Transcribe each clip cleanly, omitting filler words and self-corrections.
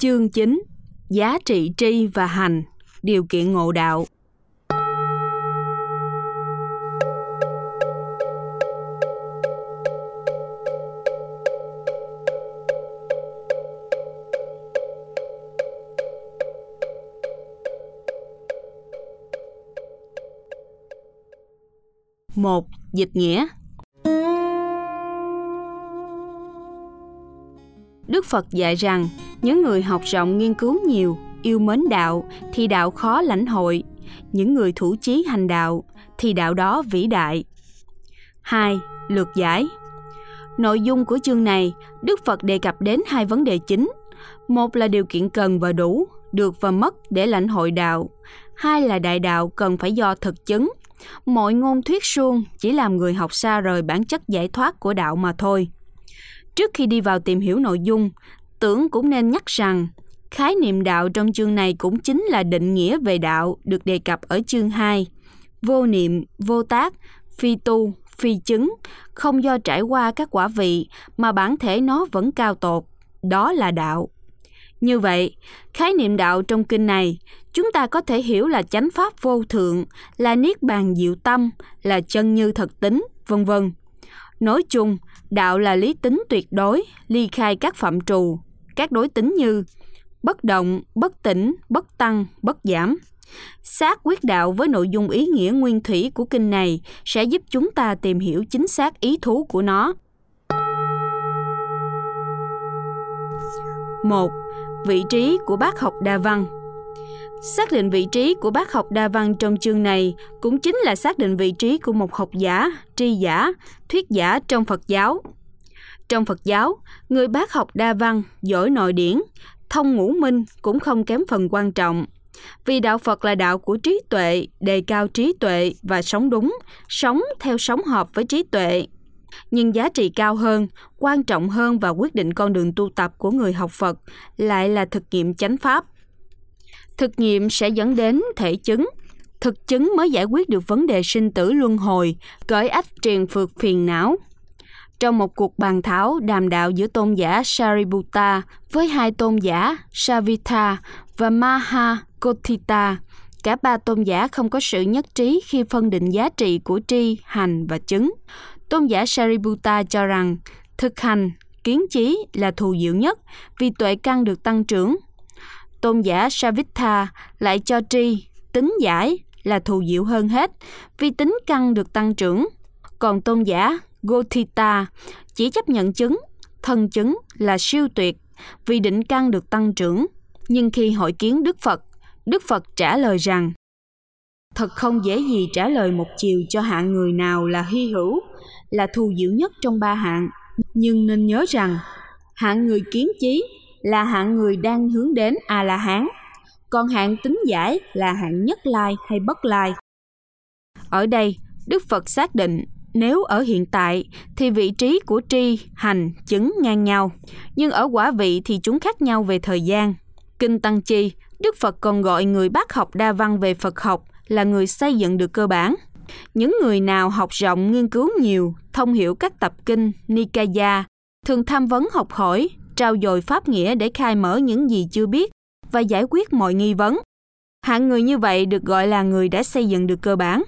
Chương 9. Giá trị tri và hành, điều kiện ngộ đạo. Một, dịch nghĩa. Đức Phật dạy rằng những người học rộng nghiên cứu nhiều, yêu mến đạo thì đạo khó lãnh hội, những người thủ chí hành đạo thì đạo đó vĩ đại. 2. Lược giải. Nội dung của chương này, Đức Phật đề cập đến hai vấn đề chính. Một là điều kiện cần và đủ, được và mất để lãnh hội đạo. Hai là đại đạo cần phải do thực chứng. Mọi ngôn thuyết suông chỉ làm người học xa rời bản chất giải thoát của đạo mà thôi. Trước khi đi vào tìm hiểu nội dung, tưởng cũng nên nhắc rằng khái niệm đạo trong chương này cũng chính là định nghĩa về đạo được đề cập ở chương 2. Vô niệm, vô tác, phi tu, phi chứng, không do trải qua các quả vị mà bản thể nó vẫn cao tột, đó là đạo. Như vậy, khái niệm đạo trong kinh này, chúng ta có thể hiểu là chánh pháp vô thượng, là niết bàn diệu tâm, là chân như thật tính, vân vân. Nói chung, đạo là lý tính tuyệt đối, ly khai các phạm trù, các đối tính như bất động, bất tĩnh, bất tăng, bất giảm. Xác quyết đạo với nội dung ý nghĩa nguyên thủy của kinh này sẽ giúp chúng ta tìm hiểu chính xác ý thú của nó. 1. Vị trí của bác học đa văn. Xác định vị trí của bác học đa văn trong chương này cũng chính là xác định vị trí của một học giả, tri giả, thuyết giả trong Phật giáo. Trong Phật giáo, người bác học đa văn, giỏi nội điển, thông ngũ minh cũng không kém phần quan trọng. Vì đạo Phật là đạo của trí tuệ, đề cao trí tuệ và sống đúng, sống theo sống hợp với trí tuệ. Nhưng giá trị cao hơn, quan trọng hơn và quyết định con đường tu tập của người học Phật lại là thực nghiệm chánh pháp. Thực nghiệm sẽ dẫn đến thể chứng. Thực chứng mới giải quyết được vấn đề sinh tử luân hồi, cởi ách triền phược phiền não. Trong một cuộc bàn thảo đàm đạo giữa tôn giả Sariputta với hai tôn giả Savitha và Mahakotita, cả ba tôn giả không có sự nhất trí khi phân định giá trị của tri, hành và chứng. Tôn giả Sariputta cho rằng thực hành, kiến trí là thù diệu nhất vì tuệ căn được tăng trưởng. Tôn giả Savitha lại cho tri, tính giải là thù diệu hơn hết vì tính căn được tăng trưởng. Còn tôn giả Gotita chỉ chấp nhận chứng, thân chứng là siêu tuyệt vì định căn được tăng trưởng. Nhưng khi hội kiến Đức Phật trả lời rằng thật không dễ gì trả lời một chiều cho hạng người nào là hy hữu, là thù diệu nhất trong ba hạng. Nhưng nên nhớ rằng hạng người kiến trí là hạng người đang hướng đến A-la-hán, còn hạng tính giải là hạng nhất lai hay bất lai. Ở đây, Đức Phật xác định nếu ở hiện tại thì vị trí của tri, hành, chứng ngang nhau, nhưng ở quả vị thì chúng khác nhau về thời gian. Kinh Tăng Chi, Đức Phật còn gọi người bác học đa văn về Phật học là người xây dựng được cơ bản. Những người nào học rộng nghiên cứu nhiều, thông hiểu các tập kinh, Nikaya, thường tham vấn học hỏi, trao dồi pháp nghĩa để khai mở những gì chưa biết và giải quyết mọi nghi vấn. Hạng người như vậy được gọi là người đã xây dựng được cơ bản.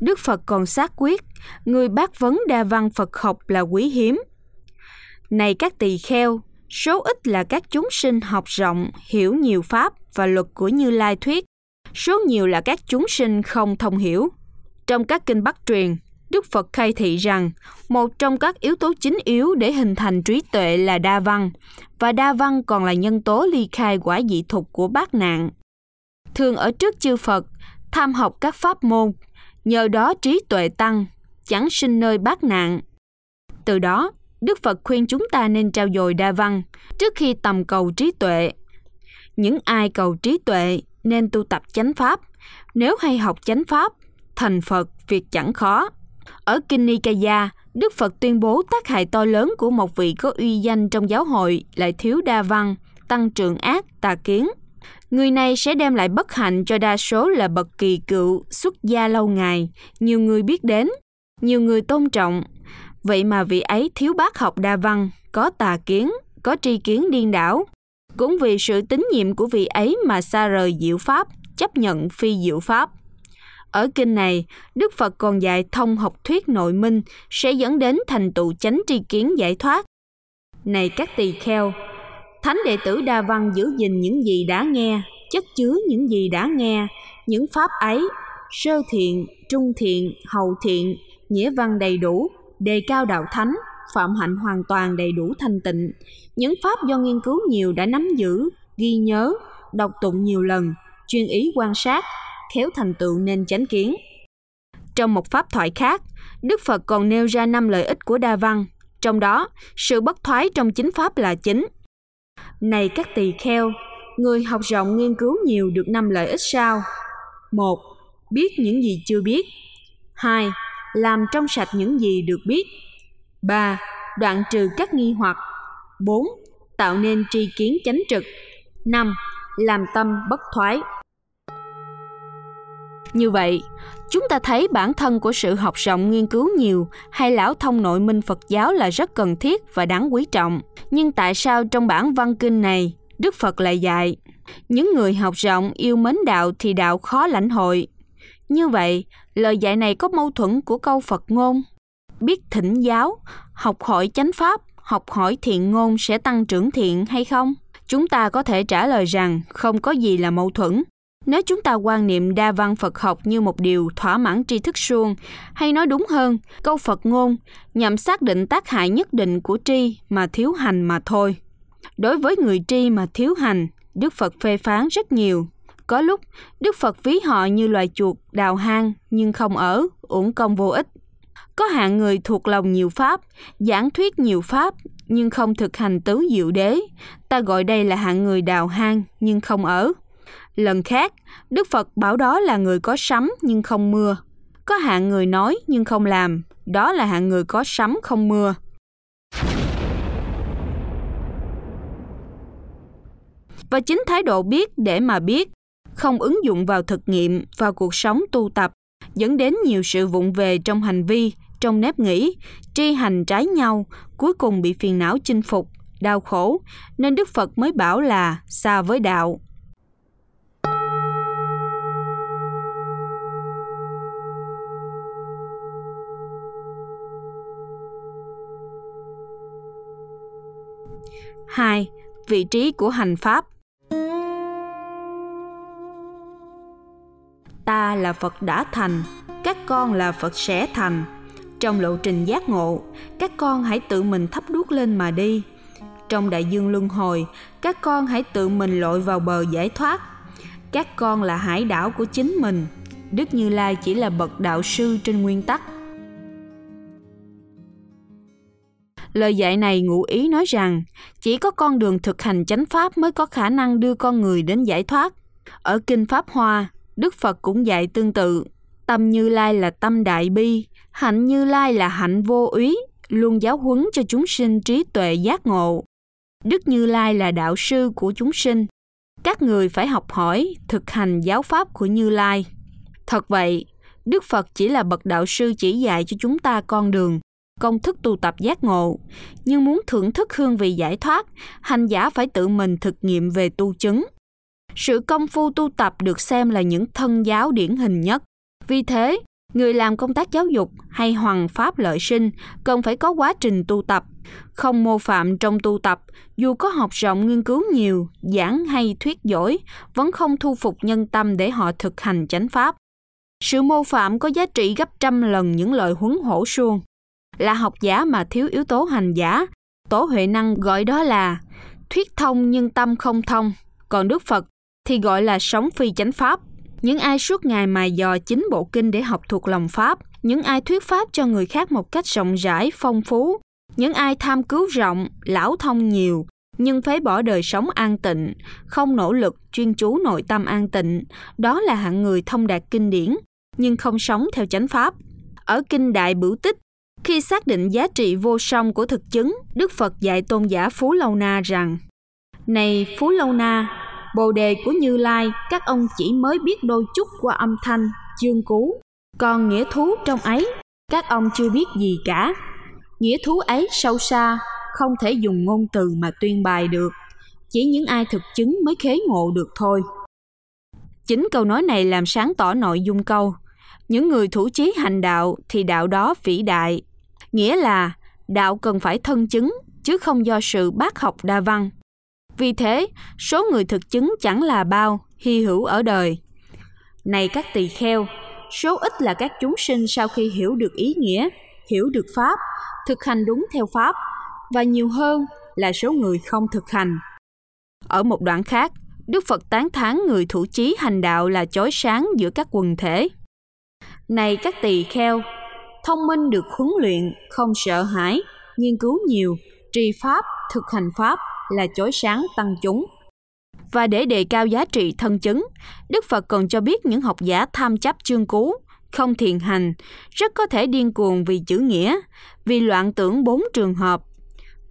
Đức Phật còn xác quyết, người bác vấn đa văn Phật học là quý hiếm. Này các tỳ kheo, số ít là các chúng sinh học rộng, hiểu nhiều pháp và luật của Như Lai thuyết, số nhiều là các chúng sinh không thông hiểu. Trong các kinh Bắc truyền, Đức Phật khai thị rằng một trong các yếu tố chính yếu để hình thành trí tuệ là đa văn, và đa văn còn là nhân tố ly khai quả dị thục của bát nạn. Thường ở trước chư Phật, tham học các pháp môn, nhờ đó trí tuệ tăng, chẳng sinh nơi bát nạn. Từ đó, Đức Phật khuyên chúng ta nên trau dồi đa văn trước khi tầm cầu trí tuệ. Những ai cầu trí tuệ nên tu tập chánh pháp, nếu hay học chánh pháp, thành Phật việc chẳng khó. Ở kinh Nikaya, Đức Phật tuyên bố tác hại to lớn của một vị có uy danh trong giáo hội lại thiếu đa văn, tăng trưởng ác, tà kiến. Người này sẽ đem lại bất hạnh cho đa số là bậc kỳ cựu, xuất gia lâu ngày, nhiều người biết đến, nhiều người tôn trọng. Vậy mà vị ấy thiếu bác học đa văn, có tà kiến, có tri kiến điên đảo. Cũng vì sự tín nhiệm của vị ấy mà xa rời diệu pháp, chấp nhận phi diệu pháp. Ở kinh này, Đức Phật còn dạy thông học thuyết nội minh sẽ dẫn đến thành tựu chánh tri kiến giải thoát. Này các tỳ kheo, thánh đệ tử đa văn giữ gìn những gì đã nghe, chất chứa những gì đã nghe, những pháp ấy, sơ thiện, trung thiện, hậu thiện, nghĩa văn đầy đủ, đề cao đạo thánh, phạm hạnh hoàn toàn đầy đủ thanh tịnh. Những pháp do nghiên cứu nhiều đã nắm giữ, ghi nhớ, đọc tụng nhiều lần, chuyên ý quan sát, khéo thành tựu nên chánh kiến. Trong một pháp thoại khác, Đức Phật còn nêu ra 5 lợi ích của đa văn, trong đó sự bất thoái trong chính pháp là chính. Này các tỳ kheo, người học rộng nghiên cứu nhiều được 5 lợi ích sau: 1. Biết những gì chưa biết. 2. Làm trong sạch những gì được biết. 3. Đoạn trừ các nghi hoặc. 4. Tạo nên tri kiến chánh trực. 5. Làm tâm bất thoái. Như vậy, chúng ta thấy bản thân của sự học rộng nghiên cứu nhiều hay lão thông nội minh Phật giáo là rất cần thiết và đáng quý trọng. Nhưng tại sao trong bản văn kinh này, Đức Phật lại dạy những người học rộng yêu mến đạo thì đạo khó lãnh hội? Như vậy, lời dạy này có mâu thuẫn của câu Phật ngôn: biết thỉnh giáo, học hỏi chánh pháp, học hỏi thiện ngôn sẽ tăng trưởng thiện hay không? Chúng ta có thể trả lời rằng không có gì là mâu thuẫn. Nếu chúng ta quan niệm đa văn Phật học như một điều thỏa mãn tri thức suông, hay nói đúng hơn, câu Phật ngôn nhằm xác định tác hại nhất định của tri mà thiếu hành mà thôi. Đối với người tri mà thiếu hành, Đức Phật phê phán rất nhiều. Có lúc, Đức Phật ví họ như loài chuột đào hang nhưng không ở, uổng công vô ích. Có hạng người thuộc lòng nhiều pháp, giảng thuyết nhiều pháp nhưng không thực hành tứ diệu đế, ta gọi đây là hạng người đào hang nhưng không ở. Lần khác, Đức Phật bảo đó là người có sấm nhưng không mưa. Có hạng người nói nhưng không làm, đó là hạng người có sấm không mưa. Và chính thái độ biết để mà biết, không ứng dụng vào thực nghiệm, vào cuộc sống tu tập, dẫn đến nhiều sự vụng về trong hành vi, trong nếp nghĩ, tri hành trái nhau, cuối cùng bị phiền não chinh phục, đau khổ, nên Đức Phật mới bảo là xa với đạo. Hai, vị trí của hành pháp. Ta là Phật đã thành, các con là Phật sẽ thành. Trong lộ trình giác ngộ, các con hãy tự mình thắp đuốc lên mà đi. Trong đại dương luân hồi, các con hãy tự mình lội vào bờ giải thoát. Các con là hải đảo của chính mình. Đức Như Lai chỉ là bậc đạo sư trên nguyên tắc. Lời dạy này ngụ ý nói rằng, chỉ có con đường thực hành chánh pháp mới có khả năng đưa con người đến giải thoát. Ở Kinh Pháp Hoa, Đức Phật cũng dạy tương tự. Tâm Như Lai là tâm đại bi, hạnh Như Lai là hạnh vô úy, luôn giáo huấn cho chúng sinh trí tuệ giác ngộ. Đức Như Lai là đạo sư của chúng sinh. Các người phải học hỏi, thực hành giáo pháp của Như Lai. Thật vậy, Đức Phật chỉ là bậc đạo sư chỉ dạy cho chúng ta con đường, công thức tu tập giác ngộ. Nhưng muốn thưởng thức hương vị giải thoát, hành giả phải tự mình thực nghiệm về tu chứng. Sự công phu tu tập được xem là những thân giáo điển hình nhất. Vì thế, người làm công tác giáo dục hay hoằng pháp lợi sinh cần phải có quá trình tu tập, không mô phạm trong tu tập, dù có học rộng nghiên cứu nhiều, giảng hay thuyết giỏi, vẫn không thu phục nhân tâm để họ thực hành chánh pháp. Sự mô phạm có giá trị gấp trăm lần những lời huấn hổ suông. Là học giả mà thiếu yếu tố hành giả, Tổ Huệ Năng gọi đó là thuyết thông nhưng tâm không thông, còn Đức Phật thì gọi là sống phi chánh pháp. Những ai suốt ngày mài dò chính bộ kinh để học thuộc lòng pháp, những ai thuyết pháp cho người khác một cách rộng rãi, phong phú, những ai tham cứu rộng, lão thông nhiều, nhưng phế bỏ đời sống an tịnh, không nỗ lực chuyên chú nội tâm an tịnh, đó là hạng người thông đạt kinh điển, nhưng không sống theo chánh pháp. Ở Kinh Đại Bửu Tích, khi xác định giá trị vô song của thực chứng, Đức Phật dạy tôn giả Phú Lâu Na rằng: Này Phú Lâu Na, Bồ đề của Như Lai, các ông chỉ mới biết đôi chút qua âm thanh, chương cú. Còn nghĩa thú trong ấy, các ông chưa biết gì cả. Nghĩa thú ấy sâu xa, không thể dùng ngôn từ mà tuyên bày được. chỉ những ai thực chứng mới khế ngộ được thôi. Chính câu nói này làm sáng tỏ nội dung câu. Những người thủ chí hành đạo thì đạo đó vĩ đại. Nghĩa là đạo cần phải thân chứng, chứ không do sự bác học đa văn. Vì thế, số người thực chứng chẳng là bao, hy hữu ở đời. Này các tỳ kheo, số ít là các chúng sinh sau khi hiểu được ý nghĩa, hiểu được Pháp, thực hành đúng theo Pháp, và nhiều hơn là số người không thực hành. Ở một đoạn khác, Đức Phật tán thán người thủ chí hành đạo là chói sáng giữa các quần thể. Này các tỳ kheo, thông minh được huấn luyện, không sợ hãi, nghiên cứu nhiều, trì Pháp, thực hành Pháp là chói sáng tăng chúng. Và để đề cao giá trị thân chứng, Đức Phật còn cho biết những học giả tham chấp chương cú, không thiền hành, rất có thể điên cuồng vì chữ nghĩa, vì loạn tưởng 4 trường hợp.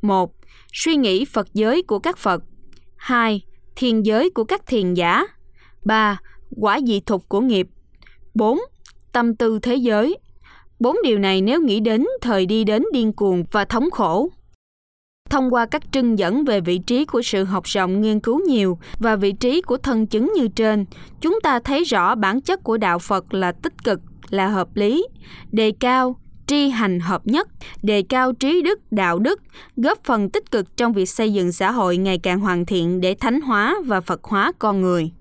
1. Suy nghĩ Phật giới của các Phật. 2. Thiền giới của các thiền giả. 3. Quả dị thục của nghiệp. 4. Tâm tư thế giới. 4 điều này nếu nghĩ đến, thời đi đến điên cuồng và thống khổ. Thông qua các trưng dẫn về vị trí của sự học rộng nghiên cứu nhiều và vị trí của thân chứng như trên, chúng ta thấy rõ bản chất của đạo Phật là tích cực, là hợp lý, đề cao, tri hành hợp nhất, đề cao trí đức, đạo đức, góp phần tích cực trong việc xây dựng xã hội ngày càng hoàn thiện để thánh hóa và Phật hóa con người.